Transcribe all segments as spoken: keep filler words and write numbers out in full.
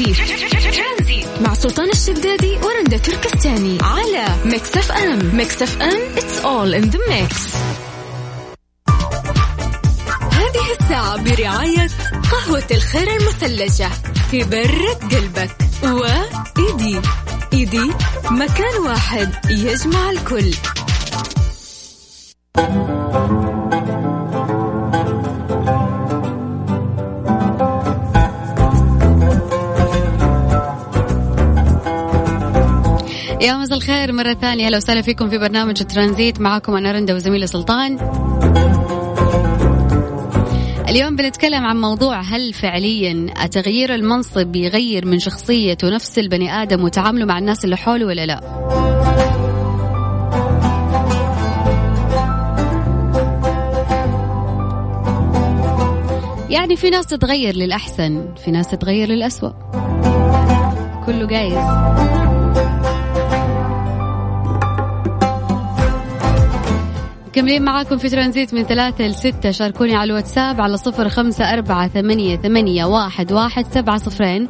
ترانزيت مع سلطان الشدادي ورندة تركستاني على ميكس اف ام. ميكس اف ام it's all in the mix. هذه الساعة برعاية قهوة الخير المثلجة تبرد قلبك وإيدي. إيدي مكان واحد يجمع الكل. يا مساء الخير مرة ثانية، أهلا وسهلا فيكم في برنامج ترانزيت. معكم أنا رندة وزميلة سلطان. اليوم بنتكلم عن موضوع هل فعليا تغيير المنصب بيغير من شخصية ونفس البني آدم وتعامله مع الناس اللي حوله ولا لا. يعني في ناس تتغير للأحسن، في ناس تتغير للأسوأ، كله جايز. كملين معاكم في ترانزيت من ثلاثة لستة. شاركوني على الواتساب على صفر خمسة أربعة ثمانية ثمانية واحد واحد سبعة صفرين.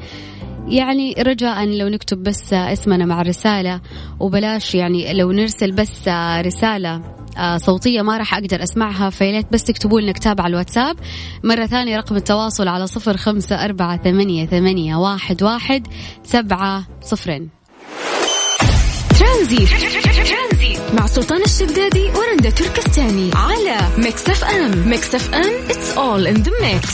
يعني رجاء لو نكتب بس اسمنا مع الرسالة، وبلاش يعني لو نرسل بس رسالة صوتية ما راح أقدر أسمعها، فيلات بس تكتبوا لنا كتاب على الواتساب. مرة ثانية رقم التواصل على صفر خمسة أربعة ثمانية ثمانية واحد واحد سبعة صفرين. ترانزيت مع سلطان الشدادي ورندة تركستاني على ميكس اف ام. ميكس اف ام it's all in the mix.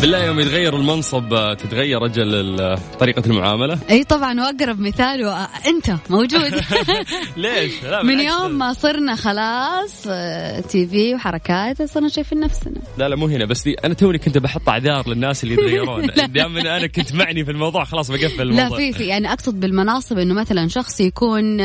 بالله يوم يتغير المنصب تتغير رجل طريقة المعاملة. اي طبعا، واقرب مثال انت موجود. ليش؟ من يوم ما صرنا خلاص تي في وحركات صرنا شايفين نفسنا. لا لا مو هنا بس، دي انا توني كنت بحط اعذار للناس اللي يتغيرون. دام انا كنت معني في الموضوع خلاص بقفل الموضوع. لا في في يعني اقصد بالمناصب انه مثلا شخص يكون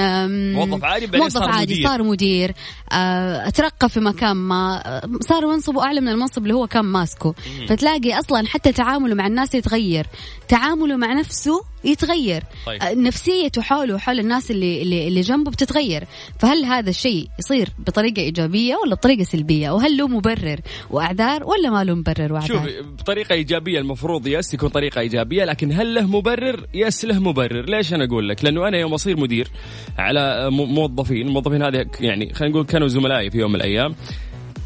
موظف عادي، بعدين صار عادي مدير. صار مدير، اترقى في مكان ما، صار منصبه اعلى من المنصب اللي هو كان ماسكه. فتلاقي أصلاً حتى تعامله مع الناس يتغير، تعامله مع نفسه يتغير. طيب. نفسيته حوله وحول الناس اللي اللي جنبه بتتغير. فهل هذا الشيء يصير بطريقة إيجابية ولا بطريقة سلبية؟ وهل له مبرر وأعذار ولا ما له مبرر وأعذار؟ شوف، بطريقة إيجابية المفروض يس يكون طريقة إيجابية، لكن هل له مبرر؟ يس له مبرر. ليش أنا أقول لك؟ لأنه أنا يوم أصير مدير على موظفين، الموظفين هذه يعني خلينا نقول كانوا زملائي في يوم من الأيام.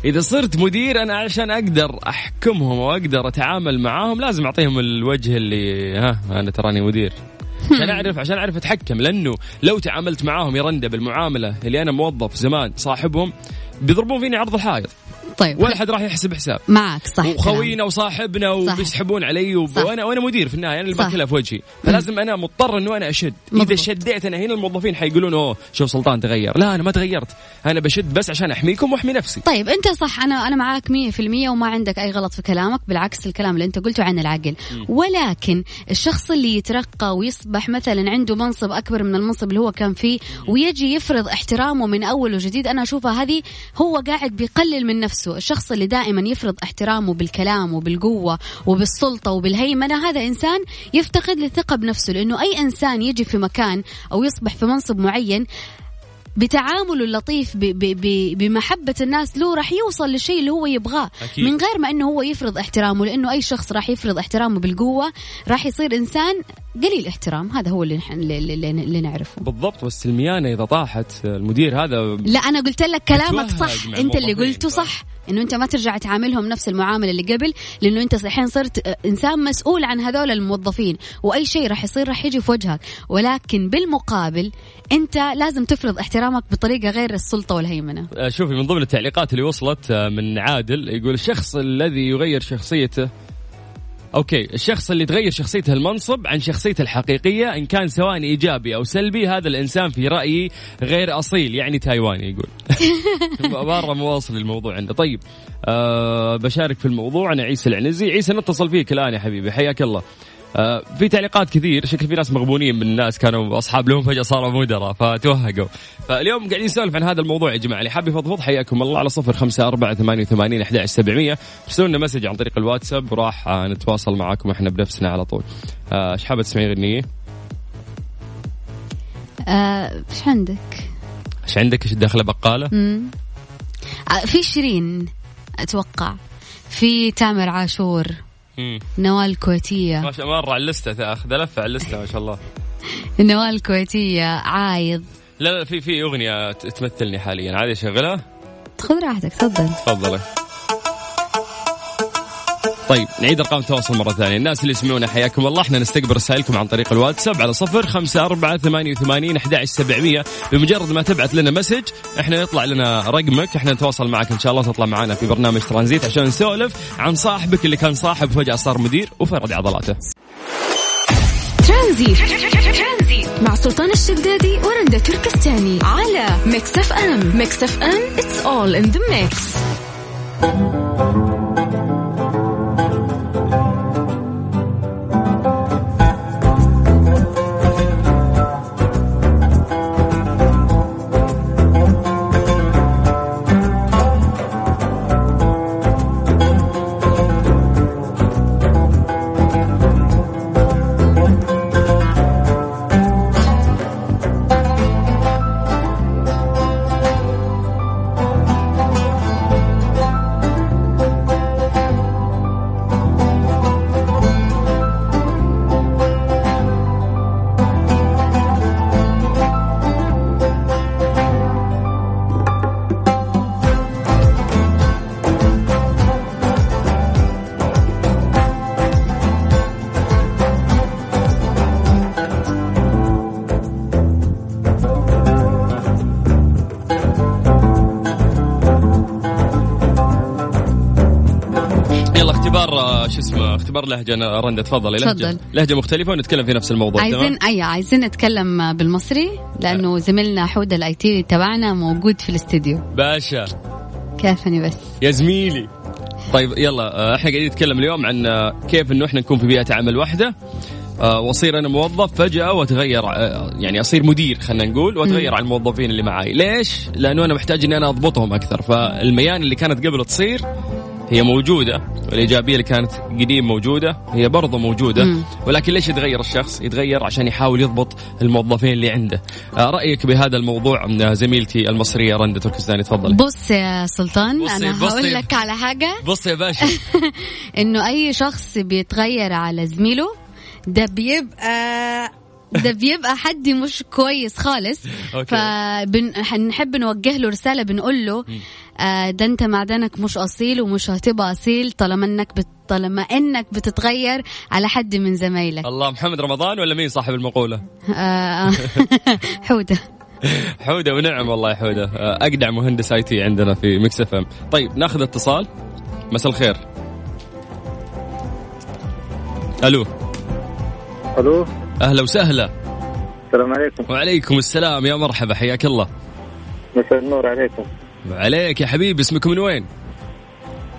إذا صرت مدير أنا عشان أقدر أحكمهم وأقدر أتعامل معاهم لازم أعطيهم الوجه اللي ها أنا تراني مدير، عشان أعرف عشان أعرف أتحكم. لأنه لو تعاملت معاهم يرندب بالمعاملة اللي أنا موظف زمان صاحبهم بيضربون فيني عرض الحائط. طيب، ولا حد راح يحسب حساب معك. صح، وخوينا وصاحبنا وبيسحبون علي وب... وانا وانا مدير في النهايه انا اللي باكلها في وجهي. فلازم انا مضطر انه انا اشد. مضبط. اذا شديت انا هنا الموظفين حيقولون اوه شوف سلطان تغير. لا انا ما تغيرت، انا بشد بس عشان احميكم واحمي نفسي. طيب انت صح، انا انا معاك مية بالمية وما عندك اي غلط في كلامك، بالعكس الكلام اللي انت قلته عن العقل. م. ولكن الشخص اللي يترقى ويصبح مثلا عنده منصب اكبر من المنصب اللي هو كان فيه ويجي يفرض احترامه من اول وجديد، انا اشوفها هذه هو قاعد بيقلل من نفسه. الشخص اللي دائما يفرض احترامه بالكلام وبالقوة وبالسلطة وبالهيمنة، هذا إنسان يفتقد للثقة بنفسه. لأنه أي إنسان يجي في مكان أو يصبح في منصب معين بتعامله اللطيف بمحبة الناس له راح يوصل للشيء اللي هو يبغاه من غير ما أنه هو يفرض احترامه. لأنه أي شخص راح يفرض احترامه بالقوة راح يصير إنسان قليل احترام. هذا هو اللي اللي, اللي نعرفه بالضبط. بس الميانة إذا طاحت المدير هذا. لا أنا قلت لك كلامك صح، أنت اللي قلته صح، إنه أنت ما ترجع تعاملهم نفس المعاملة اللي قبل، لأنه أنت الحين صرت إنسان مسؤول عن هذول الموظفين، وأي شيء راح يصير راح يجي في وجهك. ولكن بالمقابل أنت لازم تفرض احترامك بطريقة غير السلطة والهيمنة. شوفي، من ضمن التعليقات اللي وصلت من عادل يقول الشخص الذي يغير شخصيته أوكي الشخص اللي تغير شخصيته المنصب عن شخصيته الحقيقية إن كان سواء إيجابي أو سلبي، هذا الإنسان في رأيي غير أصيل، يعني تايواني يقول. بارة مواصل الموضوع عنده. طيب أه بشارك في الموضوع أنا عيسى العنزي. عيسى نتصل فيك الآن يا حبيبي، حياك الله. في تعليقات كثير، شكل في ناس مغبونين من الناس كانوا أصحاب لهم فجأة صاروا مدراء فتوهقوا. فاليوم قاعدين نسولف عن هذا الموضوع يا جماعة. اللي حاب يفضفض حياكم الله على صفر خمسة أربعة ثمانية ثمانية واحد واحد سبعمية. ارسلوا لنا مسج عن طريق الواتساب وراح نتواصل معاكم احنا بنفسنا على طول. ايش حابة تسمعين غنية؟ ايش عندك؟ ايش عندك؟ ايش داخله بقالة؟ امم في شيرين اتوقع، في تامر عاشور، امم نوال الكويتية. ما شاء الله مرة على اللستة، اخذ لفة على اللستة ما شاء الله. نوال الكويتية، عايض. لا لا في في اغنية تمثلني حاليا، عادي شغلها. خذ راحتك، تفضل تفضلي. طيب نعيد ارقام التواصل مرة ثانية. الناس اللي يسمعونا حياكم الله، احنا نستقبل رسائلكم عن طريق الواتساب على صفر خمسة أربعة ثمانية ثمانية واحد واحد سبعمية. بمجرد ما تبعث لنا مسج احنا يطلع لنا رقمك، احنا نتواصل معك ان شاء الله تطلع معنا في برنامج ترانزيت عشان نسولف عن صاحبك اللي كان صاحب فجأة صار مدير وفرد عضلاته. ترانزيت مع سلطان الشدادي ورندة تركستاني على ميكس اف ام. ميكس اف ام it's all in the mix. شو اسمه اختبار لهجة رندة؟ تفضلي لهجة, لهجة مختلفة ونتكلم في نفس الموضوع. عايزين أي عايزين نتكلم بالمصري لأنه زميلنا حودة الاي تي تبعنا موجود في الاستديو. باشا كافني بس يا زميلي. طيب يلا احنا قاعدين نتكلم اليوم عن كيف انه احنا نكون في بيئة عمل واحدة واصير انا موظف فجأة وتغير، يعني اصير مدير خلينا نقول وتغير عن الموظفين اللي معاي. ليش؟ لأنه انا محتاج اني انا اضبطهم اكثر، فالميان اللي كانت قبل تصير هي موجودة والإيجابية اللي كانت قديم موجودة هي برضه موجودة. مم. ولكن ليش يتغير الشخص؟ يتغير عشان يحاول يضبط الموظفين اللي عنده. رأيك بهذا الموضوع من زميلتي المصرية رندة تركستاني، تفضل. بص يا سلطان، بص أنا بص هقول لك على حاجة. بص يا باشا إنه أي شخص بيتغير على زميله ده بيبقى ده بيبقى حد مش كويس خالص. فنحب نوجه له رسالة بنقول له آه ده انت معدنك مش أصيل ومش هتبقى أصيل طالما انك بت... طالما انك بتتغير على حد من زمايلك. الله، محمد رمضان ولا مين صاحب المقولة؟ آه حودة حودة ونعم والله حودة، أجدع مهندس آي تي عندنا في ميكس اف ام. طيب ناخذ اتصال. مساء الخير. ألو ألو، أهلا وسهلا. السلام عليكم. وعليكم السلام، يا مرحبا، حياك الله. مساء النور عليكم. وعليك يا حبيبي. اسمك من وين؟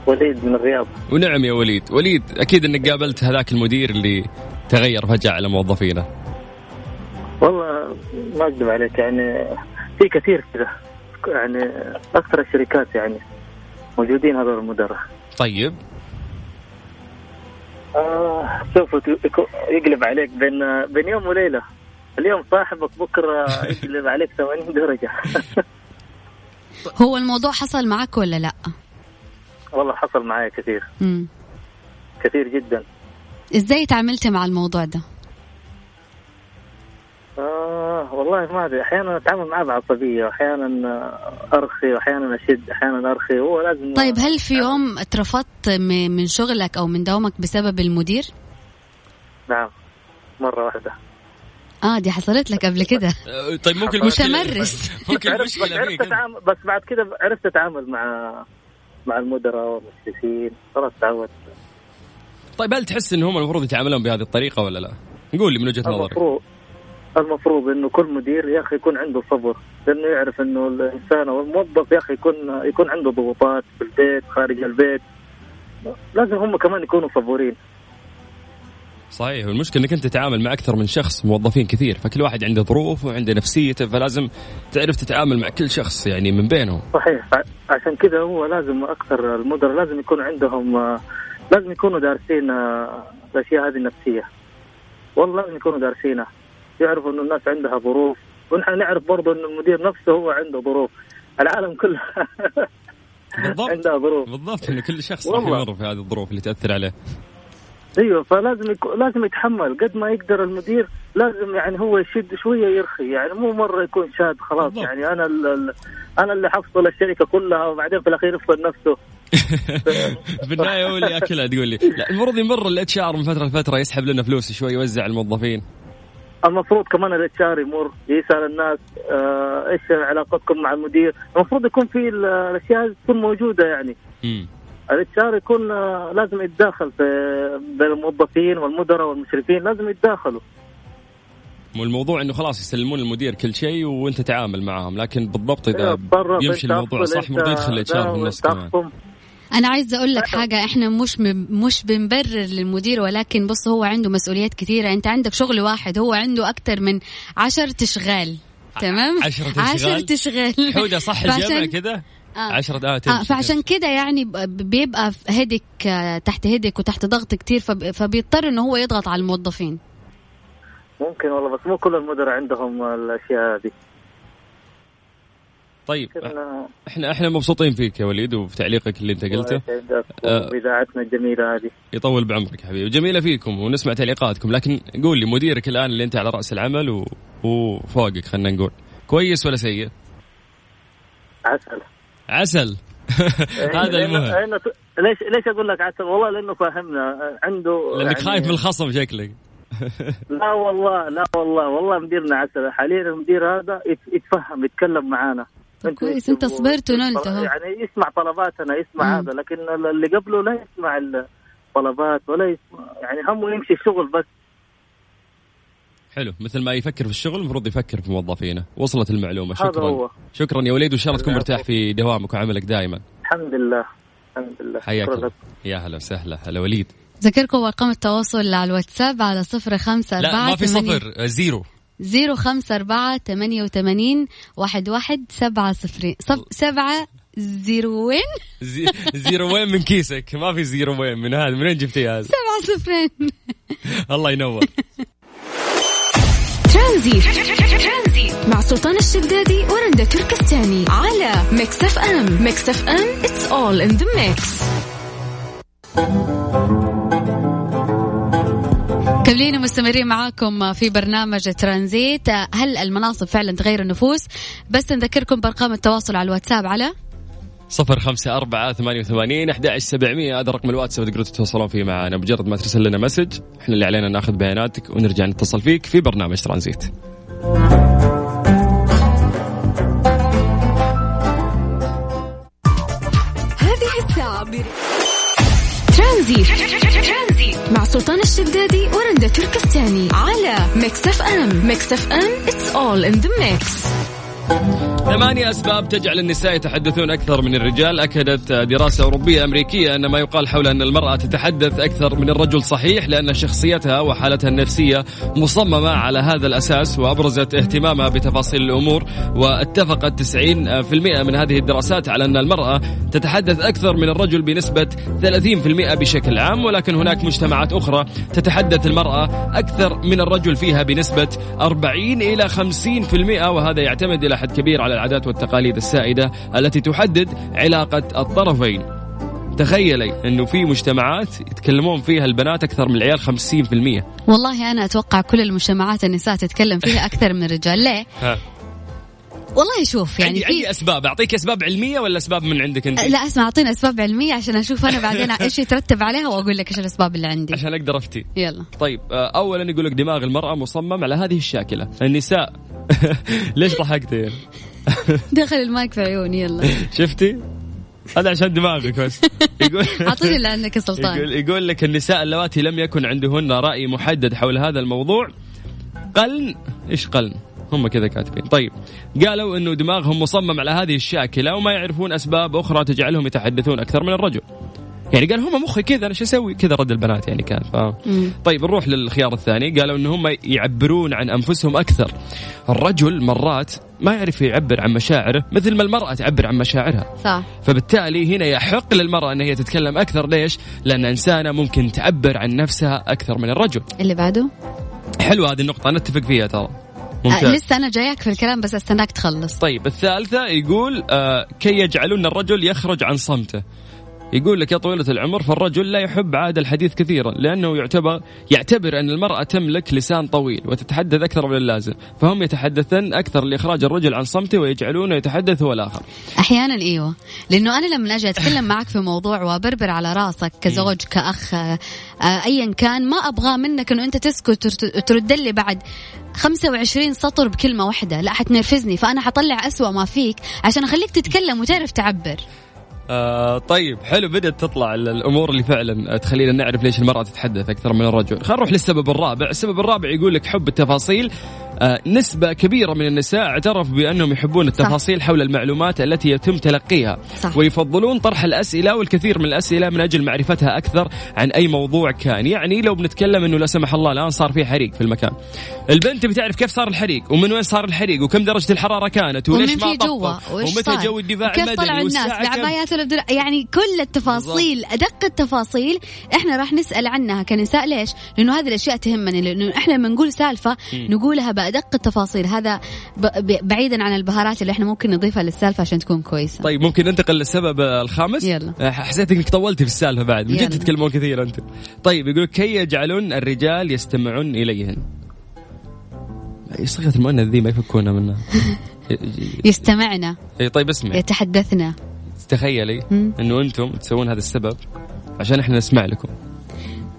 وليد من الرياض. ونعم يا وليد. وليد أكيد أنك قابلت هذاك المدير اللي تغير فجأة على موظفينه. والله ما أكذب عليك، يعني في كثير كذا، يعني أكثر الشركات يعني موجودين هذول المدراء. طيب آه، سوف يقلب عليك بين بين يوم وليلة. اليوم صاحبك بكرة يقلب عليك ثمانين درجة. هو الموضوع حصل معك ولا لا؟ والله حصل معايا كثير. مم. كثير جدا. ازاي تعاملت مع الموضوع ده؟ آه والله ما أدري، أحيانا أتعامل معاه بعصبية، وأحيانا أرخي، وأحيانا أشد، أحيانا أرخي، هو لازم. طيب هل في يوم اترفضت من شغلك أو من دوامك بسبب المدير؟ نعم مرة واحدة. آه دي حصلت لك قبل كده؟ طيب ممكن متمرس ممكن مشكلة تتعامل، بس بعد كده عرفت أتعامل مع مع المدراء والمشرفين، خلاص تعودت. طيب هل تحس إن هم المفروض يتعاملون بهذه الطريقة ولا لا؟ نقول لي من وجهة نظرك. المفروض إنه كل مدير يا أخي يكون عنده صبر، لأنه يعرف إنه الإنسان والموظف يا أخي يكون يكون عنده ضغوطات في البيت خارج البيت، لازم هم كمان يكونوا صبورين. صحيح. والمشكلة انك انت تتعامل مع اكثر من شخص، موظفين كثير، فكل واحد عنده ظروف وعنده نفسيته، فلازم تعرف تتعامل مع كل شخص يعني من بينهم. صحيح، عشان كذا هو لازم اكثر المدراء لازم يكون عندهم، لازم يكونوا دارسين الاشياء هذه النفسية، والله لازم يكونوا دارسينها، يعرفوا انه الناس عندها ظروف، ونحن نعرف برضه ان المدير نفسه هو عنده ظروف، العالم كله عنده ظروف. بالضبط، ان كل شخص راح يمر في هذه الظروف اللي تأثر عليه. ايوه، فلازم يكو... لازم يتحمل قد ما يقدر المدير، لازم يعني هو يشد شويه يرخي، يعني مو مره يكون شاد خلاص. بالضبط. يعني انا ال... انا اللي حفصل الشركه كلها وبعدين في الاخير يفصل نفسه في النهايه هو اللي اكلها. تقول لي لا، المفروض يمر الاتش ار من فتره لفتره يسحب لنا فلوس شوي يوزع الموظفين، المفروض كمان الاتش ار يمر يسال الناس آه ايش علاقتكم مع المدير، المفروض يكون في الاشياء تكون موجوده يعني. امم الاتشار يكون لازم يتداخل في بين الموظفين والمدراء والمشرفين، لازم يتداخلوا. والموضوع انه خلاص يسلمون المدير كل شيء وانت تعامل معهم، لكن بالضبط اذا يمشي الموضوع صح ممكن يدخل الاتشار في النص كمان. انا عايز اقول لك حاجه، احنا مش مش بنبرر للمدير، ولكن بص هو عنده مسؤوليات كثيره، انت عندك شغل واحد، هو عنده اكتر من عشرة اشغال. تمام، عشرة اشغال. حوده صح الجامعه كده عشرة آه آه فعشان كده يعني بيبقى هدك تحت هدك وتحت ضغط كتير، فبيضطر إنه هو يضغط على الموظفين. ممكن والله، بس مو كل المدراء عندهم الأشياء هذه. طيب احنا احنا مبسوطين فيك يا وليد وبتعليقك اللي انت قلته وبداعتنا الجميله هذه. يطول بعمرك حبيبي، وجميله فيكم ونسمع تعليقاتكم. لكن قول لي، مديرك الان اللي انت على راس العمل وفوقك، خلينا نقول كويس ولا سيء؟ عسل عسل. هذا المهم. ليش ليش اقول لك عسل؟ والله لانه فاهمنا، عنده لانك يعني... خايف من الخصم شكلك. لا والله، لا والله، والله مديرنا عسل حاليا، المدير هذا يتفهم، يتكلم معانا كويس. انت صبرت ونلته يعني، يسمع طلباتنا، يسمع هذا، لكن اللي قبله لا يسمع الطلبات ولا يسمع، يعني همه يمشي الشغل بس. حلو، مثل ما يفكر في الشغل المفروض يفكر في موظفينه. وصلت المعلومة. شكرا شكرا يا وليد، وإن شاء الله تكون مرتاح في دوامك وعملك دائما. الحمد لله، الحمد لله. حياك، يا هلا وسهلا. هلا وليد، ذكركم أرقام التواصل على الواتساب على صفر خمسة أربعة لا ما في صفر زيرو زيرو خمسة أربعة ثمانية وثمانين واحد واحد سبعة صفرين سبعة زيروين زيروين من كيسك، ما في زيروين من هذا، منين جبتي هذا؟ سبعة صفرين. الله ينور. ترانزيت. ترانزيت مع سلطان الشدادي ورندة تركستاني على ميكس اف ام. ميكس اف ام it's all in the mix. كملين ومستمرين معاكم في برنامج ترانزيت. هل المناصب فعلا تغير النفوس؟ بس نذكركم بأرقام التواصل على الواتساب على صفر خمسة أربعة ثمانية وثمانين أحد عشر سبعمية. هذا رقم الواتساب تقدروا تتواصلون فيه معنا، مجرد ما ترسل لنا مسج إحنا اللي علينا ناخذ بياناتك ونرجع نتصل فيك في برنامج ترانزيت. هذه الساعة ترانزيت مع سلطان الشدادي ورندة تركستاني على ميكس اف ام. ميكس اف ام it's all in the mix. ثمانية أسباب تجعل النساء يتحدثون أكثر من الرجال. أكدت دراسة أوروبية أمريكية أن ما يقال حول أن المرأة تتحدث أكثر من الرجل صحيح، لأن شخصيتها وحالتها النفسية مصممة على هذا الأساس، وأبرزت اهتمامها بتفاصيل الأمور. واتفقت تسعين بالمئة من هذه الدراسات على أن المرأة تتحدث أكثر من الرجل بنسبة ثلاثين بالمئة بشكل عام، ولكن هناك مجتمعات أخرى تتحدث المرأة أكثر من الرجل فيها بنسبة أربعين إلى خمسين بالمئة، وهذا يعتمد إلى حد كبير على العادات والتقاليد السائدة التي تحدد علاقة الطرفين. تخيلي أنه في مجتمعات يتكلمون فيها البنات أكثر من العيال خمسين بالمئة. والله أنا أتوقع كل المجتمعات النساء تتكلم فيها أكثر من الرجال. ليه؟ والله شوف يعني عندي, عندي أسباب. أعطيك أسباب علمية ولا أسباب من عندك أنت؟ لا أسمع، أعطينا أسباب علمية عشان أشوف أنا بعدين إيش يترتب عليها وأقول لك إيش الأسباب اللي عندي عشان أقدر أفتي. يلا. طيب أولا يقول لك دماغ المرأة مصمم على هذه الشاكلة. النساء ليش ضحكتي؟ دخل المايك في عيوني. يلا شفتي؟ هذا عشان دماغك بس. يقول اعطيني لانك سلطان. يقول يقول لك النساء اللواتي لم يكن عندهن رأي محدد حول هذا الموضوع قلن. ايش قلن؟ هم كذا كاتبين. طيب قالوا انه دماغهم مصمم على هذه الشاكلة وما يعرفون اسباب اخرى تجعلهم يتحدثون اكثر من الرجل. يعني قال هم مخي كذا انا شو اسوي كذا، رد البنات يعني كان ف... طيب نروح للخيار الثاني. قالوا ان هم يعبرون عن انفسهم اكثر. الرجل مرات ما يعرف يعبر عن مشاعره مثل ما المرأة تعبر عن مشاعرها، صح. فبالتالي هنا يحق للمرأة ان هي تتكلم اكثر. ليش؟ لان انسانة ممكن تعبر عن نفسها اكثر من الرجل. اللي بعده حلوة هذه النقطة نتفق فيها ترى. أه لسه أنا جايك في الكلام بس أستناك تخلص. طيب الثالثة يقول أه كي يجعلون الرجل يخرج عن صمته. يقول لك يا طويلة العمر فالرجل لا يحب عاد الحديث كثيرا لأنه يعتبر يعتبر أن المرأة تملك لسان طويل وتتحدث أكثر من اللازم، فهم يتحدثن أكثر لإخراج الرجل عن صمته ويجعلونه يتحدث هو الآخر أحيانا. إيوه، لأنه أنا لما أجي أتكلم معك في موضوع وبربر على راسك كزوج كأخ أيا كان، ما أبغى منك أنه أنت تسكت وتردلي بعد خمسة وعشرين سطر بكلمة واحدة، لا حتنرفزني، فأنا حطلع أسوأ ما فيك عشان أخليك تتكلم وتعرف تعبر. آه طيب حلو، بدأت تطلع الأمور اللي فعلا تخلينا نعرف ليش المرأة تتحدث أكثر من الرجل. خلينا نروح للسبب الرابع. السبب الرابع يقول لك حب التفاصيل. آه نسبة كبيرة من النساء اعترف بأنهم يحبون التفاصيل، صح. حول المعلومات التي يتم تلقيها، صح. ويفضلون طرح الأسئلة والكثير من الأسئلة من أجل معرفتها أكثر عن أي موضوع كان. يعني لو بنتكلم أنه لا سمح الله الآن صار فيه حريق في المكان، البنت بتعرف كيف صار الحريق ومن وين صار الحريق وكم درجة الحرارة كانت وليش ما طفى ومتى جو الدفاع المدني والساعة، يعني كل التفاصيل بالضبط. أدق التفاصيل إحنا راح نسأل عنها كنساء. ليش؟ لأنه هذه الأشياء تهمنا، لأنه إحنا بنقول سالفة نقولها بأدق التفاصيل. هذا بعيدا عن البهارات اللي إحنا ممكن نضيفها للسالفة عشان تكون كويسة. طيب ممكن ننتقل للسبب الخامس. يلا. حسيت إنك طولتي في السالفة بعد، بجد تتكلمون كثير أنت. طيب يقولك كي يجعلون الرجال يستمعون إليهن. صيغة المؤنث ذي ما يفكونا منها. يستمعنا. طيب اسمع. يتحدثنا. تخيلي انه انتم تسوون هذا السبب عشان احنا نسمع لكم.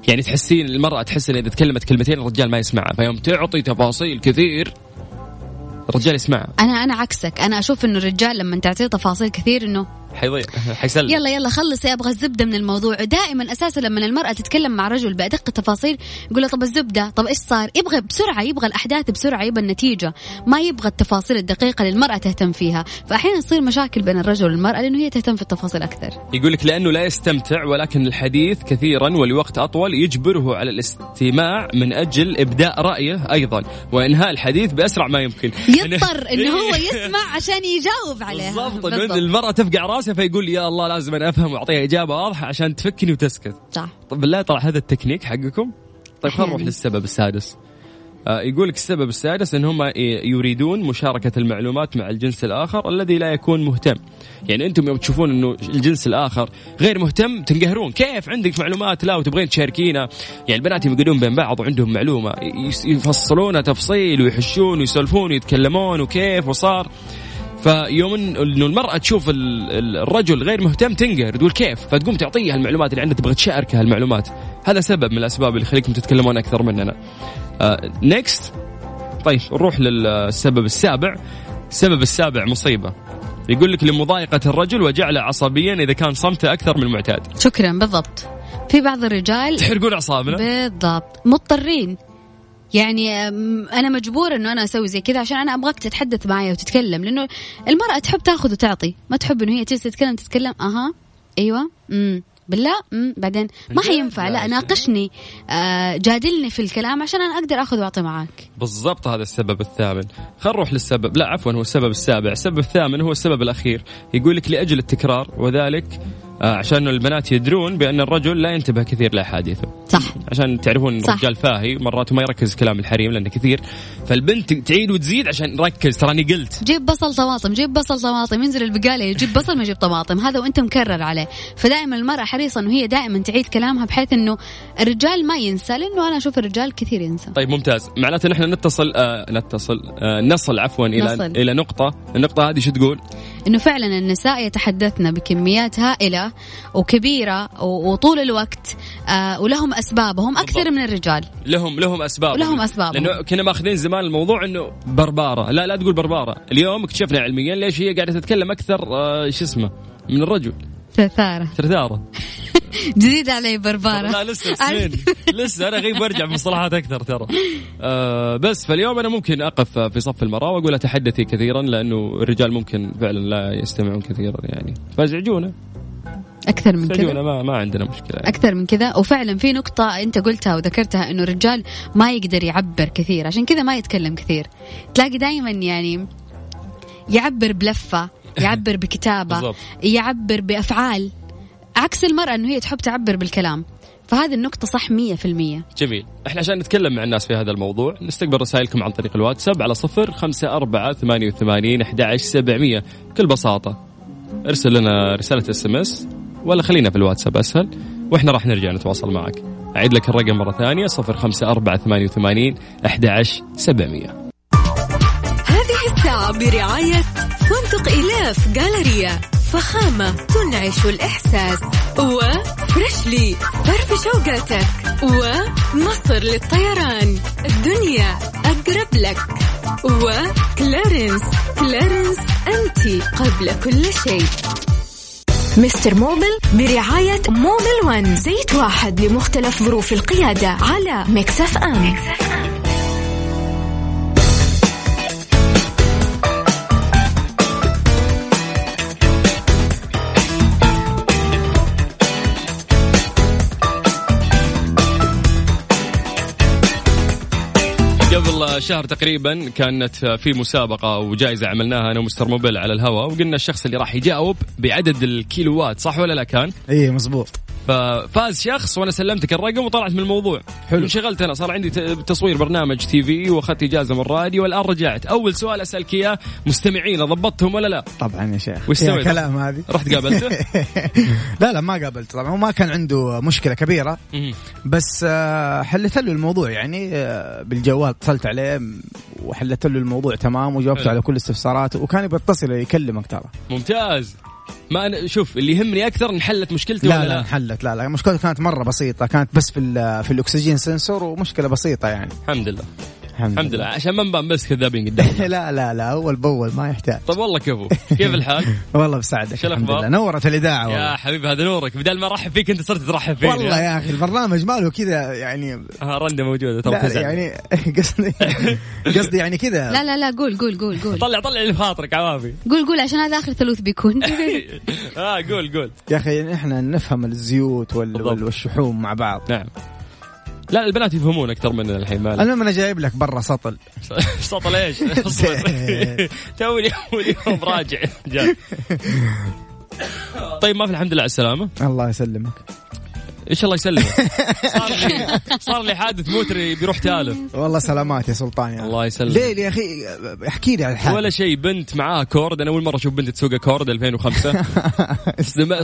يعني تحسين المرأة تحس ان اذا تكلمت كلمتين الرجال ما يسمعها، فيوم تعطي تفاصيل كثير الرجال يسمعها. انا انا عكسك، انا اشوف انه الرجال لما تعطيه تفاصيل كثير انه حيضيع حيسلم، يلا يلا خلص ابغى الزبدة من الموضوع. دائما اساسا لما المرأة تتكلم مع رجل بأدق التفاصيل يقول له طب الزبدة، طب ايش صار، يبغى بسرعة، يبغى الاحداث بسرعة، يبغى النتيجة، ما يبغى التفاصيل الدقيقة اللي المرأة تهتم فيها. فاحيانا تصير مشاكل بين الرجل والمرأة لانه هي تهتم في التفاصيل اكثر. يقول لك لانه لا يستمتع، ولكن الحديث كثيرا ولوقت اطول يجبره على الاستماع من اجل ابداء رأيه ايضا وانهاء الحديث باسرع ما يمكن. يضطر انه هو يسمع عشان يجاوب عليها. بالضبط. المرأة تفقع راسها فيقول يا الله لازم أنا أفهم وأعطيها إجابة واضحة عشان تفكني وتسكت. صح. طب بالله طلع هذا التكنيك حقكم. طيب خلينا نروح للسبب السادس. آه يقولك السبب السادس إن هم يريدون مشاركة المعلومات مع الجنس الآخر الذي لا يكون مهتم. يعني أنتم يوم تشوفون إنه الجنس الآخر غير مهتم تنقهرون، كيف عندك معلومات لا وتبغين تشاركينا. يعني البنات يقولون بين بعض وعندهم معلومة يفصلونها تفصيل ويحشون ويسولفون ويتكلمون وكيف وصار. فيوم انه المرأة تشوف الرجل غير مهتم تنقهر تقول كيف، فتقوم تعطيها المعلومات اللي عندها، تبغى تشاركها المعلومات. هذا سبب من الأسباب اللي خليكم تتكلمون أكثر مننا. نيكست uh, طيب نروح للسبب السابع. السبب السابع مصيبة. يقول لك لمضايقة الرجل وجعله عصبيا إذا كان صمته أكثر من المعتاد. شكرا. بالضبط. في بعض الرجال تحرقون أعصابنا. بالضبط. مضطرين، يعني أنا مجبورة أنه أنا أسوي زي كذا عشان أنا أبغاك تتحدث معي وتتكلم، لأنه المرأة تحب تأخذ وتعطي، ما تحب أنه هي تتكلم تتكلم أها أيوة أمم بالله أمم بعدين ما حينفع، لا ناقشني آه جادلني في الكلام عشان أنا أقدر أخذ وأعطي معاك. بالضبط. هذا السبب الثامن. خلينا نروح للسبب لا عفوا هو السبب السابع. السبب الثامن هو السبب الأخير. يقولك لأجل التكرار، وذلك عشان البنات يدرون بأن الرجل لا ينتبه كثير لأحاديثه، صح. عشان تعرفون الرجال فاهي مرات ما يركز كلام الحريم لأنه كثير، فالبنت تعيد وتزيد عشان ركز تراني قلت جيب بصل طماطم جيب بصل طماطم، ينزل البقالة يجيب بصل ما يجيب طماطم، هذا وانت مكرر عليه. فدائما المرأة حريصة أنه هي دائما تعيد كلامها بحيث أنه الرجال ما ينسى، لأنه أنا أشوف الرجال كثير ينسى. طيب ممتاز، معناته نحن نتصل آه نتصل آه نصل عفوا إلى نصل. إلى نقطة. النقطة هذه شو تقول؟ إنه فعلا النساء يتحدثن بكميات هائلة وكبيرة وطول الوقت آه ولهم أسبابهم أكثر بالضبط. من الرجال لهم لهم أسباب لهم أسباب لأنه كنا ماخذين زمان الموضوع إنه بربارة، لا لا تقول بربارة. اليوم اكتشفنا علميا ليش هي قاعدة تتكلم أكثر آه شو اسمه من الرجل. ثرثارة ثرثارة جديد علي بربارة. لا لسه سنين لسه أنا غيب برجع بمصطلحات أكثر ترى أه بس. فاليوم أنا ممكن أقف في صف المرأة وأقول أتحدثي كثيرا لأنه الرجال ممكن فعلا لا يستمعون كثيرا يعني فازعجونا. أكثر من كذا ما ما عندنا مشكلة يعني. أكثر من كذا. وفعلا في نقطة أنت قلتها وذكرتها إنه الرجال ما يقدر يعبر كثير، عشان كذا ما يتكلم كثير، تلاقي دائما يعني يعبر بلفة، يعبر بكتابة يعبر بأفعال، عكس المرأة إنه هي تحب تعبر بالكلام. فهذه النقطة صح مية بالمية. جميل. احنا عشان نتكلم مع الناس في هذا الموضوع نستقبل رسائلكم عن طريق الواتساب على صفر خمسة أربعة ثمانية وثمانين أحد عشر سبعمية. بكل بساطة ارسل لنا رسالة اس ام اس، ولا خلينا في الواتساب أسهل، واحنا راح نرجع نتواصل معك. أعيد لك الرقم مرة ثانية صفر خمسة أربعة ثمانية وثمانين أحد عشر سبعمية. هذه الساعة برعاية فندق إلاف غاليريا، فخامة تنعش الإحساس، وفريشلي فرف شوقاتك، ومصر للطيران الدنيا أقرب لك، وكلارنس كلارنس أنتي قبل كل شيء. مستر موبيل برعاية موبيل ون، زيت واحد لمختلف ظروف القيادة، على ميكس اف ام. قبل شهر تقريبا كانت في مسابقة وجائزة عملناها أنا ومستر موبيل على الهواء، وقلنا الشخص اللي راح يجاوب بعدد الكيلوات، صح ولا لا؟ كان إيه مزبوط. ففاز شخص وأنا سلمتك الرقم وطلعت من الموضوع. حلو. انشغلت أنا، صار عندي تصوير برنامج تي في وأخذت إجازة من الراديو، والآن رجعت. أول سؤال أسألك إياه، مستمعين ضبطتهم ولا لا؟ طبعا يا شيخ. وش سويت؟ كلام هذه. رحت قابلته؟ لا لا ما قابلت طبعا، وما كان عنده مشكلة كبيرة، بس حلت له الموضوع يعني بالجوال، اتصلت عليه وحلت له الموضوع تمام، وجاوبت على كل استفساراته، وكان بيتصل يكلمك ترى. ممتاز. ما أنا شوف اللي يهمني أكثر نحلت مشكلتي لا ولا لا؟ انحلت. لا لا مشكلتي كانت مرة بسيطة، كانت بس في في الأكسجين سنسور، ومشكلة بسيطة يعني. الحمد لله الحمد, الحمد لله. لله عشان ما نبان بس كذابين قدامنا. لا لا لا أول بأول ما يحتاج. طب والله كفو. كيف الحال؟ والله بسعدك الحمد لله. نورت الإذاعة والله. يا حبيبي هذا نورك، بدل ما رحب فيك أنت صرت ترحب فيني والله يعني. يا أخي البرنامج ماله كذا يعني. ها رندة موجودة طبعا يعني. قصدي قصدي يعني كذا. لا لا لا قول قول قول قول طلع طلع اللي بخاطرك عوافي. قول قول عشان هذا آخر ثلوث بيكون. آه قول قول يا أخي. إحنا نفهم الزيوت والشحوم مع بعض. نعم. لا البنات يفهمون أكثر مننا الحين. مالك المهم أنا جايب لك برا سطل. سطل إيش؟ توني أول يوم راجع. طيب ما في، الحمد لله على السلامة. الله يسلمك. إيش الله يسلمك؟ صار لي صار لي حادث موتري بيروح تالف. والله سلامات يا سلطان يعني. الله يسلمك. ليه يا أخي احكي لي على الحادث. ولا شيء، بنت معاها كورد، أنا أول مرة أشوف بنت تسوق كورد ألفين وخمسة.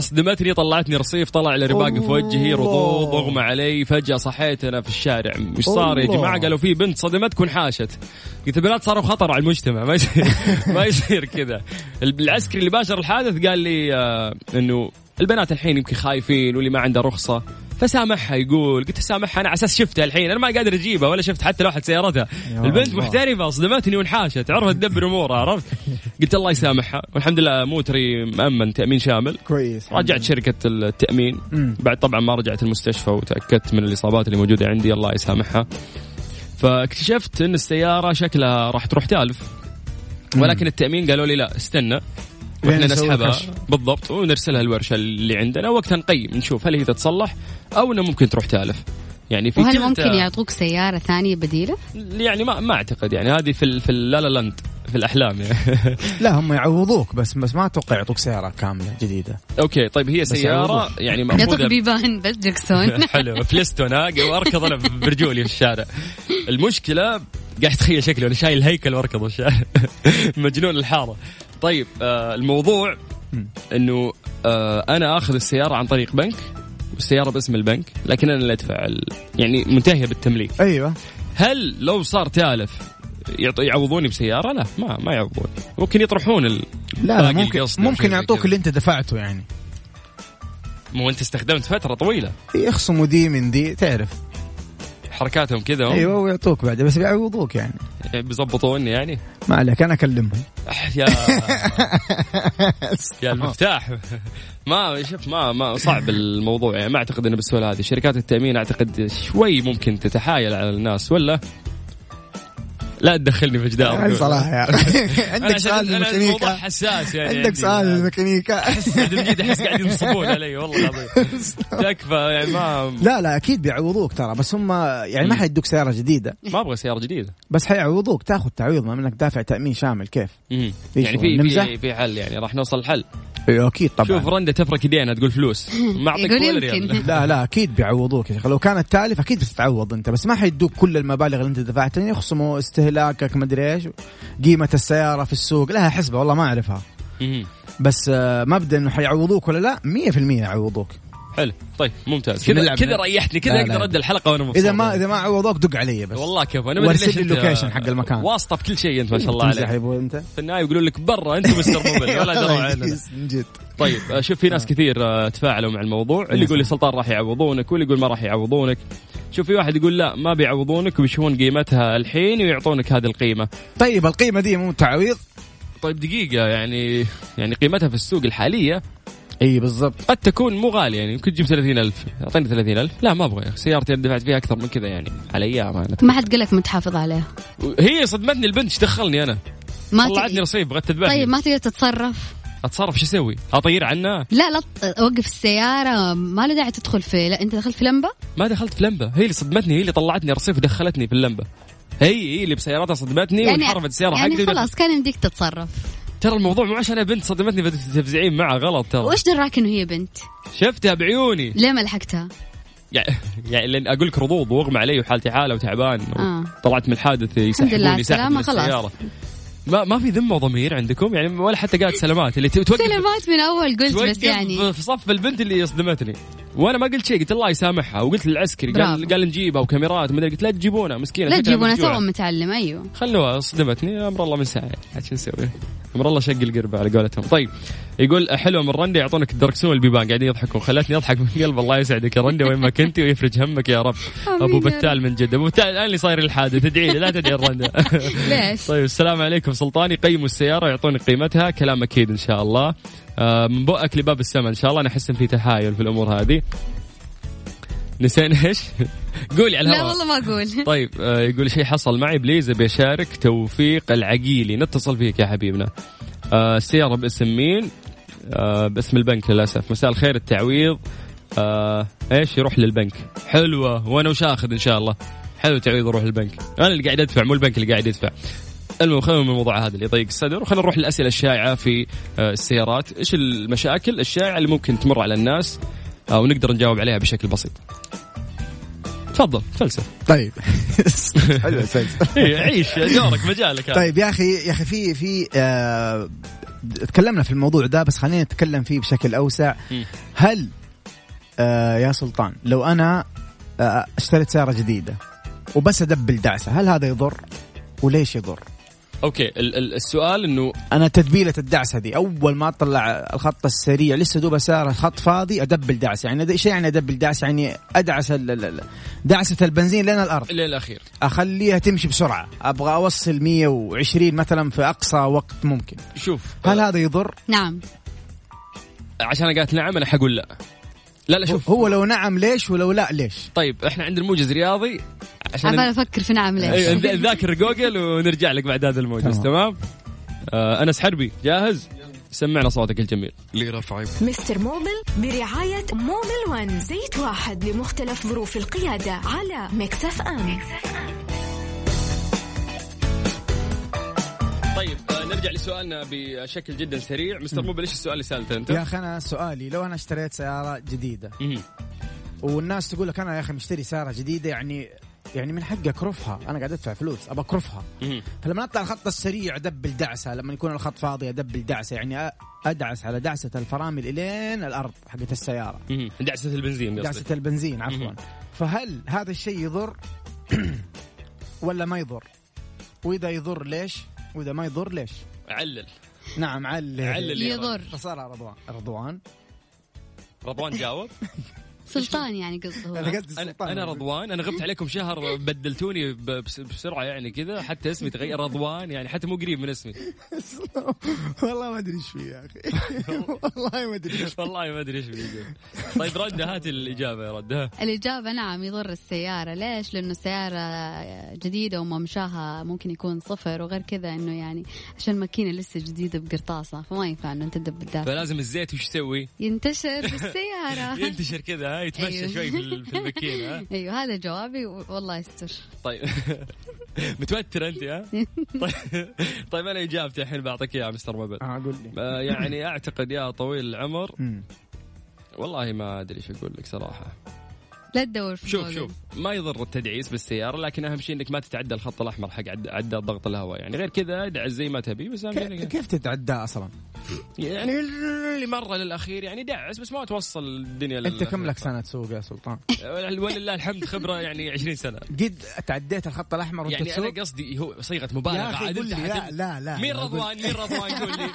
صدمتني، طلعتني رصيف، طلع لي رباق في وجهي، رطوب، أغمى علي، فجأة صحيت أنا في الشارع. مش صار يا جماعة؟ قالوا في بنت صدمتكم حاشت. قلت البنات صاروا خطر على المجتمع، ما يصير ما يصير كذا. العسكري اللي باشر الحادث قال لي آه إنه البنات الحين يمكن خايفين واللي ما عنده رخصة، فسامحها. يقول قلت سامحها أنا على أساس شفتها الحين، أنا ما قادر أجيبها ولا شفت حتى لوحة سيارتها. البنت محترفة، صدمتني وانحاشت، عرفت تدبر أمورها، عرفت. قلت الله يسامحها، والحمد لله موتري مأمن تأمين شامل كويس. رجعت شركة التأمين م. بعد طبعا ما رجعت المستشفى وتأكدت من الإصابات اللي موجودة عندي، الله يسامحها. فاكتشفت أن السيارة شكلها راح تروح تالف، ولكن التأمين قالوا لي لا استنى، واحنا نسحبها بالضبط ونرسلها الورشة اللي عندنا، وقتها نقيم نشوف هل هي تتصلح أو إنه ممكن تروح تالف يعني. في وهل ممكن يعطوك سيارة ثانية بديلة؟ يعني ما ما أعتقد يعني، هذه في في لا لا لاند في الأحلام يعني. لا هم يعوضوك بس بس ما أتوقع يعطوك سيارة كاملة جديدة. أوكي طيب هي سيارة يعني مأخوذة. يعطوك بيبان بس جكسون. حلو فلستون أجي وأركض أنا برجولي في الشارع. المشكلة قاعد تخيل شكله أنا شايل هيكل وأركض الشارع. مجنون الحارة. طيب آه الموضوع أنه آه أنا أخذ السيارة عن طريق بنك، والسيارة باسم البنك، لكن أنا اللي أدفع يعني، منتهية بالتمليك. أيوة. هل لو صار تالف يعوضوني بسيارة؟ لا ما ما يعوضوني، ممكن يطرحون ال... لا ممكن ممكن يعطوك اللي أنت دفعته يعني، مو أنت استخدمت فترة طويلة، يخصموا دي من دي تعرف حركاتهم كذا. ايوه ويعطوك بعد بس بيعوضوك يعني، بيظبطوني يعني. ما عليك انا اكلمهم. يا يا المفتاح. ما شوف ما ما صعب الموضوع يعني، ما اعتقد انه بالسهوله هذه. شركات التامين اعتقد شوي ممكن تتحايل على الناس، ولا لا تدخلني في جدال يعني صراحه يعني. عندك سؤال الميكانيكا حساس يعني عندك سؤال الميكانيكا احس عبد المجيد احس قاعدين ينصبون علي والله العظيم تكفى يعني ما لا لا اكيد بيعوضوك ترى بس هم يعني ما حيدوك سياره جديده ما ابغى سياره جديده بس حيعوضوك تاخذ تعويض ما منك دافع تامين شامل كيف يعني في في حل يعني راح نوصل الحل اكيد طبعا شوف رنده تفرك يدينا تقول فلوس ما اعطيك ولا ريال لا لا اكيد بيعوضوك لو كانت تالف اكيد بتتعوض انت بس ما حيدوك كل المبالغ اللي انت دفعتها يخصموا استهلاكك ما ادري ايش قيمه السياره في السوق لها حسبه والله ما اعرفها بس مبدا انه حيعوضوك ولا لا مية بالمية يعوضوك حلو طيب ممتاز كذا كذا ريحتني كذا اقدر ارد الحلقه وانا مبسوط اذا ما اذا ما عوضوك دق علي بس والله كيف انا ما ادري ليش اللوكيشن حق المكان واسطه بكل شيء انت ما شاء الله عليك انت في النهايه يقولون لك برا انت مستر موبيل ولا درعنا طيب شوف في ناس كثير تفاعلوا مع الموضوع اللي يقول لي سلطان راح يعوضونك واللي يقول ما راح يعوضونك شوف في واحد يقول لا ما بيعوضونك ويشوفون قيمتها الحين ويعطونك هذه القيمه طيب القيمه دي مو تعويض طيب دقيقه يعني يعني قيمتها في السوق الحاليه اي بالضبط قد تكون مو غاليه يعني ممكن تجيب ثلاثين ألف اعطيني ثلاثين ألف لا ما ابغى سيارتي دفعت فيها اكثر من كذا يعني على ايام ما حد قال لك متحافظ عليها هي صدمتني البنت دخلني انا طلعتني رصيف بغيت تذبحني طيب ما تقدر تتصرف اتصرف شو اسوي اطير عنها لا لا اوقف السياره ما له داعي تدخل في لا انت دخلت في لمبه ما دخلت في لمبه هي اللي صدمتني هي اللي طلعتني رصيف ودخلتني في اللمبه هي هي اللي بسيارتها صدمتني يعني وانحرفت السياره يعني حقي خلاص كان يمديك تتصرف ترى الموضوع مو عشان بنت صدمتني فتفزعين معها غلط ترى وايش دراك انه هي بنت شفتها بعيوني ليه ما لحقتها يعني يعني اقول لك رضوض واغمى علي وحالتي حاله وتعبان آه. طلعت من الحادث يسحبوني يسحبوني السياره ما ما في ذمه وضمير عندكم يعني ولا حتى قالت سلامات اللي توقف سلامات من اول قلت بس يعني في صف البنت اللي صدمتني وانا ما قلت شيء قلت الله يسامحها وقلت للعسكري قال قال نجيبها وكاميرات ما ادري قلت لا تجيبونها مسكينه لا تجيبونها سوا متعلم ايوه خلوها صدمتني امر الله من ساعه ايش نسوي امر الله شق القربه على قولتهم طيب يقول حلوه من رنده يعطونك الدركسون البيبان قاعدين يضحكون خلتني اضحك من قلب الله يسعدك يا رنده وين ما كنتي ويفرج همك يا رب ابو بتال من جد ابو بتال الان اللي صاير الحادث تدعي لا تدعي رنده ليش طيب السلام عليكم سلطان يقيموا السياره يعطونك قيمتها كلام اكيد ان شاء الله من بؤك لباب السما ان شاء الله انا احس ان في تحايل في الامور هذه نسينا ايش قولي على الهواء لا والله ما اقول طيب يقول شيء حصل معي بليز بيشارك توفيق العقيلي نتصل فيك يا حبيبنا السياره باسم مين باسم البنك للاسف مساء الخير التعويض ايش يروح للبنك حلوه وانا وشاخد ان شاء الله حلو تعويض يروح للبنك انا اللي قاعد ادفع مو البنك اللي قاعد يدفع المهم خلونا من الموضوع هذا اللي يضيق الصدر وخلونا نروح للأسئلة الشائعة في السيارات إيش المشاكل الشائعة اللي ممكن تمر على الناس ونقدر نجاوب عليها بشكل بسيط تفضل فلسفة طيب حلو فلسفة عيش دورك مجالك طيب يا أخي يا أخي في في آه تكلمنا في الموضوع ده بس خلينا نتكلم فيه بشكل أوسع هل آه يا سلطان لو أنا آه اشتريت سيارة جديدة وبس أدبل دعسة هل هذا يضر وليش يضر اوكي السؤال انه انا تدبيله الدعسه دي اول ما اطلع الخط السريع لسه دوبه ساره الخط فاضي ادبل دعسه يعني ايش يعني ادبل دعسه يعني ادعس دعسه البنزين لين الارض لين الاخير اخليها تمشي بسرعه ابغى اوصل مية وعشرين مثلا في اقصى وقت ممكن شوف هل أه هذا يضر نعم عشان قالت نعم انا حقول لا لا لا شوف هو لو نعم ليش ولو لا ليش طيب احنا عند الموجز رياضي عشان افكر في نعم ليش نذاكر جوجل ونرجع لك بعد هذا الموجز تمام آه انس حربي جاهز سمعنا صوتك الجميل لرفع مستر موبيل برعايه موبيل ون زيت واحد لمختلف ظروف القياده على ميكس اف ام طيب آه نرجع لسؤالنا بشكل جدا سريع مستر موبيل ايش السؤال اللي سالته انت يا اخي انا سؤالي لو انا اشتريت سياره جديده م- والناس تقول لك انا يا اخي مشتري سياره جديده يعني يعني من حقي اكرفها انا قاعد ادفع فلوس ابى اكرفها فلما اطلع الخط السريع ادبل دعسه لما يكون الخط فاضي ادبل دعسه يعني ادعس على دعسه الفرامل الين الارض حقت السياره دعسه البنزين قصدي دعسه البنزين عفوا فهل هذا الشيء يضر ولا ما يضر واذا يضر ليش واذا ما يضر ليش علل نعم علل علل يضر فصار رضوان رضوان رضوان جاوب سلطان يعني قصده أنا, أنا رضوان أنا غبت عليكم شهر بدلتوني بسرعة يعني كذا حتى اسمي تغير رضوان يعني حتى مو قريب من اسمي والله ما أدري إيش فيه يا أخي والله ما أدري والله ما أدري إيش فيه طيب رندة هات الإجابة يا رندة. الإجابة نعم يضر السيارة. ليش؟ لأنه السيارة جديدة وممشاها ممكن يكون صفر، وغير كذا أنه يعني عشان الماكينة لسه جديدة بقرطاسة، فما ينفع أنه أنت تدب الدافع، فلازم الزيت وش يسوي؟ ينتشر بالسيارة ينتشر كذا، هاي يتمشى أيوه. شوي في الماكينة. أيوه هذا جوابي والله يستر. طيب متوتر أنت ها؟ طيب طيب أنا إجابتي الحين بعطيك إياها مستر موبيل. آه قول لي. يعني أعتقد يا طويل العمر والله ما أدري شو أقول لك صراحة. لا تدور في شوف موبيل. شوف ما يضر التدعيس بالسيارة، لكن أهم شيء إنك ما تتعدى الخط الأحمر حق عدة ضغط الهواء، يعني غير كذا دعس زي ما تبي. بس ك... كيف تتعدى أصلا؟ يعني اللي مرة للأخير يعني دعس بس ما توصل الدنيا. أنت كم لك سنة تسوق يا سلطان؟ ولله الحمد خبرة يعني عشرين سنة. قد تعديت الخط الأحمر وأنت تسوق؟ يعني أنا قصدي هو صيغة مبالغة عادلت. لا لا لا مين رضوان مين رضوان قول لي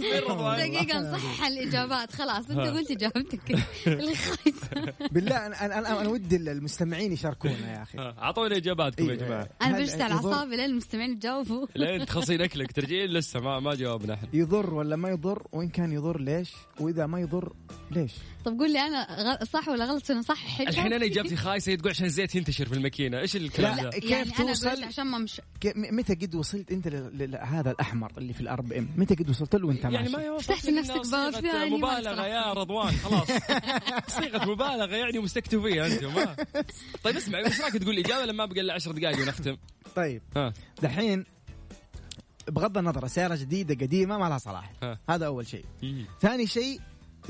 مين رضوان. دقيقة صح الإجابات خلاص أنت قلت إجابتك اللي خايسة. بالله أنا أنا أنا ودي المستمعين يشاركونا يا أخي. أعطونا إجاباتكم يا جماعة. أنا بشتغل أعصابي للمستمعين تجاوبوا. لا أنت خصين أكلك ترجعين لسه ما ما جاوبنا. يضر ولا ما يضر؟ وإن كان يضر ليش؟ وإذا ما يضر ليش؟ طب قول لي أنا صح ولا غلط؟ أنا صح الحين. الحين أنا إجابتي خايسة تقول عشان الزيت ينتشر في الماكينة. إيش الكلام ده؟ كيف يعني توصل؟ عشان ما مش متى قد وصلت أنت لهذا الأحمر اللي في الأرب إم؟ متى قد وصلت له وأنت يعني ما فتحت نفسك باب ثاني؟ مبالغة يا رضوان خلاص. صيغة مبالغة يعني مستكتفية أنتم. طيب اسمع وش رايك تقول إجابة لما بقى لنا عشر دقايق ونختم؟ طيب دحين بغض النظر سيارة جديدة قديمة ما لها صلاح، هذا أول شيء. ثاني شيء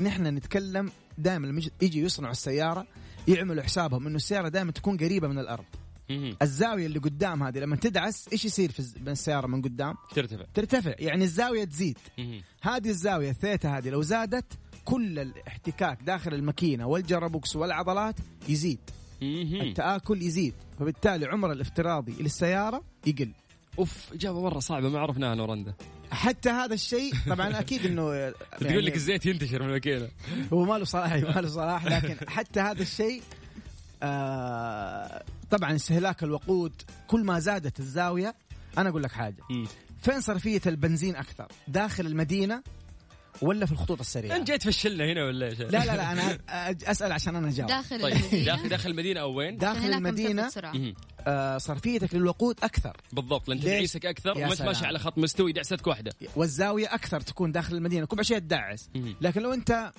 نحن نتكلم دائما المج... يجي يصنع السيارة يعملوا حسابهم إنه السيارة دائما تكون قريبة من الأرض. الزاوية اللي قدام هذه لما تدعس إيش يصير في السيارة من قدام؟ ترتفع. ترتفع يعني الزاوية تزيد. هذه الزاوية الثيتا هذه لو زادت كل الاحتكاك داخل الماكينة والجربوكس والعضلات يزيد. التآكل يزيد، فبالتالي عمر الافتراضي للسيارة يقل. أوف إجابة مرة صعبة ما عرفناها أنا ورندة. حتى هذا الشيء طبعا أكيد إنه يعني تقول لك الزيت ينتشر من الماكينة هو ما له صلاح ما له صلاح، لكن حتى هذا الشيء آه طبعا استهلاك الوقود كل ما زادت الزاوية. أنا أقول لك حاجة، فين صرفية البنزين أكثر داخل المدينة ولا في الخطوط السريعة؟ أنت جيت في الشلة هنا ولا إيش؟ لا لا لا أنا أسأل عشان أنا جاوب. داخل طيب المدينة داخل المدينة أو وين؟ داخل المدينة آه صرفيتك للوقود أكثر. بالضبط لأن تدعيسك أكثر ومش ماشي على خط مستوي دعستك واحدة، والزاوية أكثر تكون داخل المدينة كل شيء تدعس. لكن لو أنت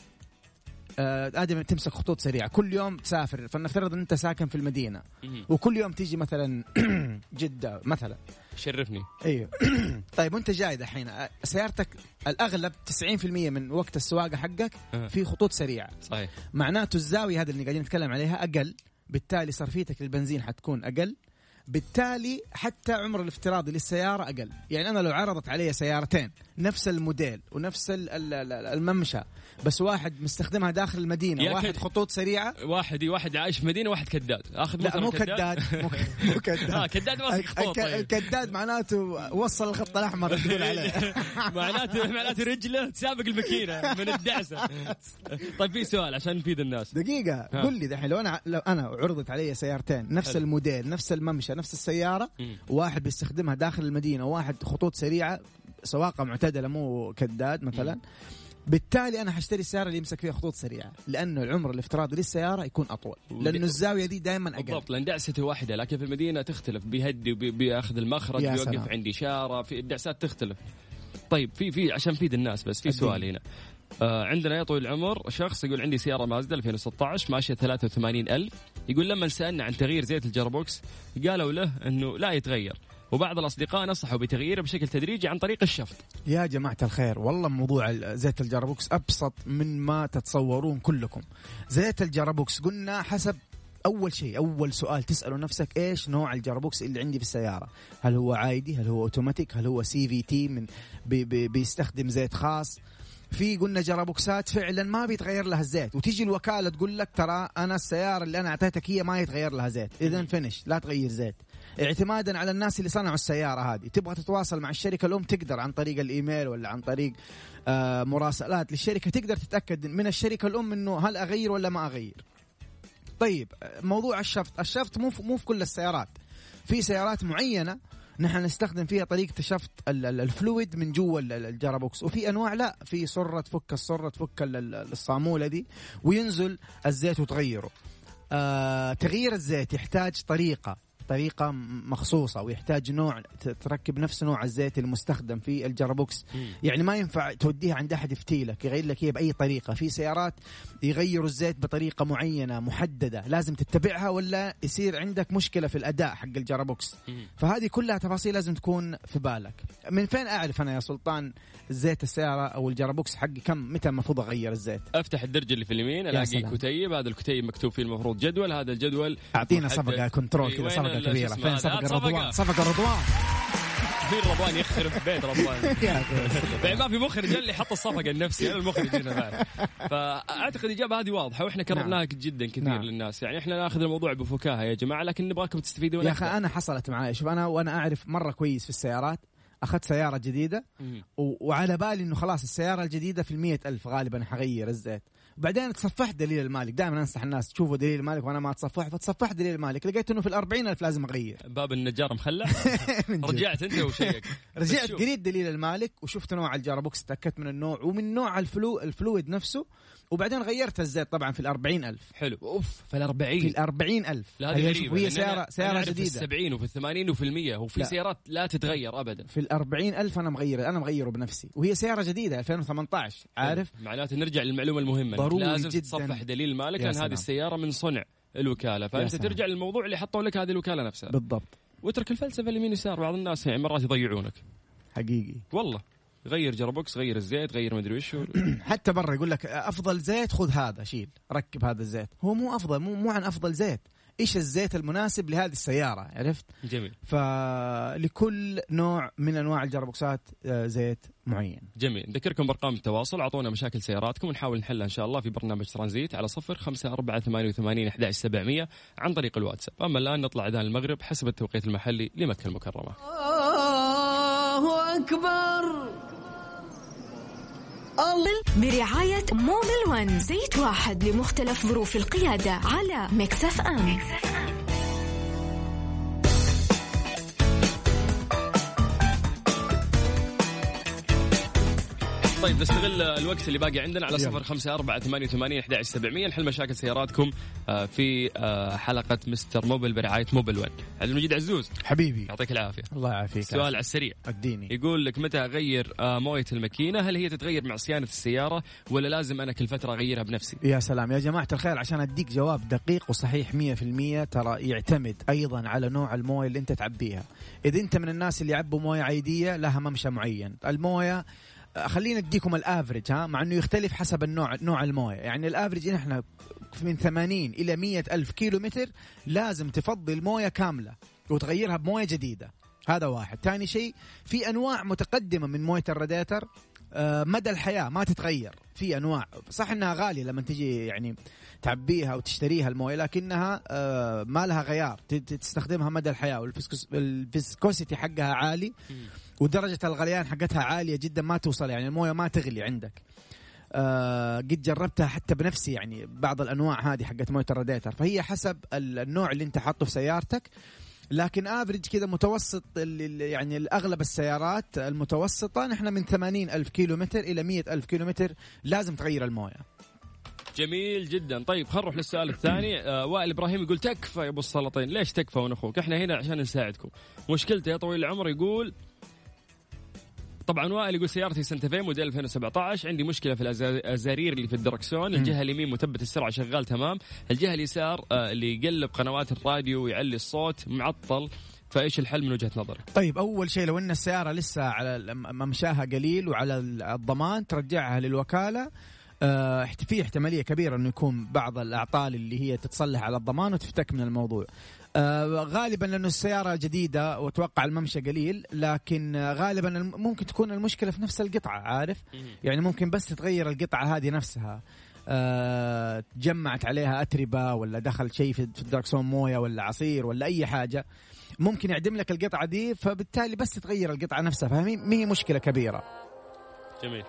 آه آدم تمسك خطوط سريعة كل يوم تسافر، فلنفترض أن أنت ساكن في المدينة وكل يوم تيجي مثلا جدة مثلا. شرفني. أيوه طيب وأنت جاي دحين سيارتك الأغلب تسعين بالمية من وقت السواقة حقك في خطوط سريعة. صحيح. معناته الزاوية هذا اللي قاعدين نتكلم عليها أقل، بالتالي صرفيتك للبنزين حتكون أقل، بالتالي حتى عمر الافتراضي للسيارة أقل. يعني أنا لو عرضت علي سيارتين نفس الموديل ونفس الممشى بس واحد مستخدمها داخل المدينة واحد خطوط سريعة واحد واحد عايش في مدينة واحد كداد أخذ. لا مو كداد مو كداد آه كداد ماسك خطوط. الكداد معناته وصل الخط الأحمر تقول عليه معناته معناته رجله تسابق الماكينة من الدعسة. طيب في سؤال عشان نفيد الناس دقيقة قل لي دحين لو أنا لو أنا عرضت علي سيارتين نفس الموديل نفس الممشى نفس السيارة واحد بيستخدمها داخل المدينة واحد خطوط سريعة سواقة معتدلة مو كداد مثلا، بالتالي أنا هشتري السيارة اللي يمسك فيها خطوط سريعة لأنه العمر الافتراضي للسيارة يكون أطول لأنه الزاوية دي دائما أقل. بالضبط لأن دعسته واحدة، لكن في المدينة تختلف بيهدي وبيأخذ المخرج بيوقف عند إشارة في الدعسات تختلف. طيب في في عشان فيد الناس بس في سؤال هنا آه عندنا يا طويل العمر شخص يقول عندي سيارة مازدا ألفين وستة عشر ماشية ثلاثة وثمانين ألف، يقول لما سألنا عن تغيير زيت الجربوكس قالوا له أنه لا يتغير، وبعض الأصدقاء نصحوا بتغييره بشكل تدريجي عن طريق الشفط. يا جماعة الخير والله موضوع زيت الجربوكس أبسط من ما تتصورون كلكم. زيت الجربوكس قلنا حسب أول شيء أول سؤال تسأله نفسك إيش نوع الجربوكس اللي عندي في السيارة، هل هو عادي هل هو أوتوماتيك هل هو سي في تي من بي بي بيستخدم زيت خاص. في قلنا جربوكسات فعلا ما بيتغير لها الزيت وتيجي الوكالة تقول لك ترى أنا السيارة اللي أنا أعطيتك هي ما يتغير لها زيت، إذن فينش لا تغير زيت. اعتمادا على الناس اللي صنعوا السيارة هذه تبغى تتواصل مع الشركة الأم تقدر عن طريق الإيميل ولا عن طريق آه مراسلات للشركة تقدر تتأكد من الشركة الأم إنه هل أغير ولا ما أغير. طيب موضوع الشفط، الشفط مو مو في كل السيارات، في سيارات معينة نحن نستخدم فيها طريقة شفط الفلويد من جوا الجرابوكس. وفي أنواع لا، في صرة تفك الصرة تفك الصامولة دي وينزل الزيت وتغيره. آه تغيير الزيت يحتاج طريقة طريقة مخصوصة، ويحتاج نوع تركب نفس نوع الزيت المستخدم في الجرابوكس. يعني ما ينفع توديها عند أحد يفتيلك يغير لك هي بأي طريقة. في سيارات يغيروا الزيت بطريقة معينة محددة لازم تتبعها، ولا يصير عندك مشكلة في الأداء حق الجرابوكس. فهذه كلها تفاصيل لازم تكون في بالك. من فين أعرف أنا يا سلطان زيت السيارة أو الجرابوكس حقي كم، متى مفروض أغير الزيت؟ أفتح الدرج اللي في اليمين ألاقي كتيب، هذا الكتيب مكتوب فيه المفروض جدول، هذا الجدول أعطينا صفقة كنترول كذا، صفقة كبيرة. فين صفقة رضوان؟ صفقة رضوان فين؟ رضوان يخرب بيت رضوان. يعني ما في مخرج اللي حط الصفقة النفسي، أنا المخرج هنا بعد. فأعتقد الإجابة هذه واضحة، وإحنا كررناها جدا كثير نعم. للناس. يعني إحنا نأخذ الموضوع بفكاهة يا جماعة، لكن نبغاكم تستفيدون. يا أخي أنا حصلت معايا، شوف أنا وأنا أعرف مرة كويس في السيارات، أخذت سيارة جديدة وعلى بالي إنه خلاص السيارة الجديدة في المية ألف غالبا حغير الزيت. بعدين تصفح دليل المالك، دائما أنصح الناس تشوفوا دليل المالك، وأنا ما أتصفح فتصفح دليل المالك، لقيت إنه في الأربعين ألف لازم أغير. باب النجار مخلع. رجعت أنت وشيك. رجعت قريت دليل المالك وشفت نوع الجرابوكس، تأكدت من النوع ومن نوع الفلو الفلويد نفسه، وبعدين غيرت الزيت طبعا في الأربعين ألف. حلو. أوف في الأربعين. في الأربعين ألف. هذه غريبة. هي سيارة سيارة جديدة. في السبعين وفي الثمانين وفي المية، وفي سيارات لا تتغير أبدا. في الأربعين ألف أنا مغير أنا مغيره بنفسي، وهي سيارة جديدة ألفين وثمانية عشر. عارف. معناته نرجع للمعلومة المهمة. لازم جداً. تصفح دليل المالك، لأن هذه السيارة من صنع الوكالة، فأنت ترجع للموضوع اللي حطوا لك هذه الوكالة نفسها. بالضبط. وترك الفلسفة اليمين يسار، بعض الناس يعني مرات يضيعونك. حقيقي. والله. غير جرابوكس، غير الزيت، غير مدري وش. حتى برا يقول لك أفضل زيت خذ هذا، شيل ركب هذا الزيت. هو مو أفضل، مو مو عن أفضل زيت، إيش الزيت المناسب لهذه السيارة. عرفت؟ جميل. فلكل نوع من أنواع الجرابوكسات زيت معين. جميل. نذكركم بأرقام التواصل، أعطونا مشاكل سياراتكم ونحاول نحلها إن شاء الله في برنامج ترانزيت على صفر خمسة أربعة ثمانية وثمانين أحد عشر سبعمية عن طريق الواتساب. أما الآن نطلع أذان المغرب حسب التوقيت المحلي لمكة المكرمة. الله أكبر. برعاية موبيل ون، زيت واحد لمختلف ظروف القيادة، على ميكس اف ام. طيب نستغل الوقت اللي باقي عندنا على صفر خمسة أربعة ثمانية وثمانين أحد عشر سبعمية نحل مشاكل سياراتكم في حلقة مستر موبيل برعاية موبيل ون. عبد المجيد عزوز حبيبي يعطيك العافية. الله يعافيك. سؤال على السريع أديني، يقول لك متى أغير موية الماكينة؟ هل هي تتغير مع صيانة السيارة ولا لازم أنا كل فترة أغيرها بنفسي؟ يا سلام يا جماعة الخير، عشان أديك جواب دقيق وصحيح مية في المية. ترى يعتمد أيضا على نوع الموية اللي أنت تعبيها. إذا أنت من الناس اللي يعبوا موية عادية لها ممشى معين، الموية خلينا اديكم الافرج، ها مع انه يختلف حسب النوع نوع المويه. يعني الافرج نحن من ثمانين الى مية الف كيلو متر لازم تفضي المويه كامله وتغيرها بمويه جديده. هذا واحد. ثاني شيء، في انواع متقدمه من مويه الراديتر مدى الحياه ما تتغير. في انواع صح انها غاليه لما تجي يعني تعبيها وتشتريها المويه، لكنها ما لها غيار، تستخدمها مدى الحياه، والفيسكوسيتي حقها عالي ودرجة الغليان حقتها عالية جدا، ما توصل يعني الموية ما تغلي عندك. آه قد جربتها حتى بنفسي، يعني بعض الأنواع هذه حقت موية الراديتر. فهي حسب النوع اللي انت حاطه في سيارتك، لكن افريج كذا متوسط يعني الأغلب السيارات المتوسطة نحن من ثمانين ألف كيلومتر إلى مية ألف كيلومتر لازم تغير الموية. جميل جدا. طيب خلينا نروح للسؤال الثاني. آه وائل إبراهيم يقول تكفى يا أبو السلطين. ليش تكفى ونخوك؟ احنا هنا عشان نساعدكم. مشكلتي يا طويل العمر، يقول طبعا وائل يقول سيارتي سانتا في موديل ألفين وسبعة عشر، عندي مشكله في الازارير اللي في الدركسون. الجهه اليمين مثبت السرعه شغال تمام، الجهه اليسار اللي يقلب قنوات الراديو ويعلي الصوت معطل. فايش الحل من وجهه نظرك؟ طيب اول شيء لو ان السياره لسه على ممشاها قليل وعلى الضمان ترجعها للوكاله. اه في احتماليه كبيره انه يكون بعض الاعطال اللي هي تتصلح على الضمان وتفتك من الموضوع. آه غالبا لأنه السيارة جديدة وتوقع الممشى قليل، لكن آه غالبا ممكن تكون المشكلة في نفس القطعة. عارف يعني ممكن بس تتغير القطعة هذه نفسها، آه تجمعت عليها أتربة ولا دخل شيء في الدركسون موية ولا عصير ولا أي حاجة ممكن يعدم لك القطعة دي، فبالتالي بس تتغير القطعة نفسها. فهمي؟ مي مشكلة كبيرة. جميل.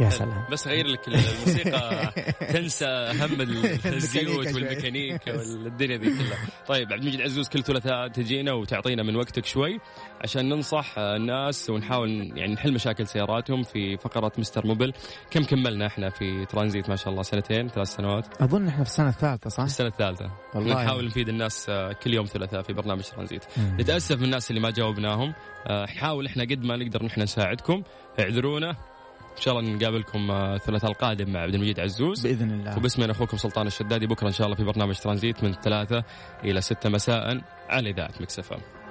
يا سلام. بس غير لك الموسيقى تنسى هم الزيوت والميكانيكا والدنيا دي كلها. طيب عبد المجيد عزوز كل ثلاثاء تجينا وتعطينا من وقتك شوي عشان ننصح الناس ونحاول يعني نحل مشاكل سياراتهم في فقرة مستر موبيل. كم كملنا احنا في ترانزيت؟ ما شاء الله سنتين ثلاث سنوات اظن. احنا في السنة الثالثة صح؟ السنة الثالثة نحاول نفيد الناس كل يوم ثلاثاء في برنامج ترانزيت. نتأسف من الناس اللي ما جاوبناهم، نحاول احنا قد ما نقدر نحن نساعدكم، اعذرونا. إن شاء الله نقابلكم الثلاثاء القادم مع عبد المجيد عزوز بإذن الله. وباسمي أخوكم سلطان الشدادي، بكرة إن شاء الله في برنامج ترانزيت من ثلاثة إلى ستة مساء على إذاعة ميكس اف ام.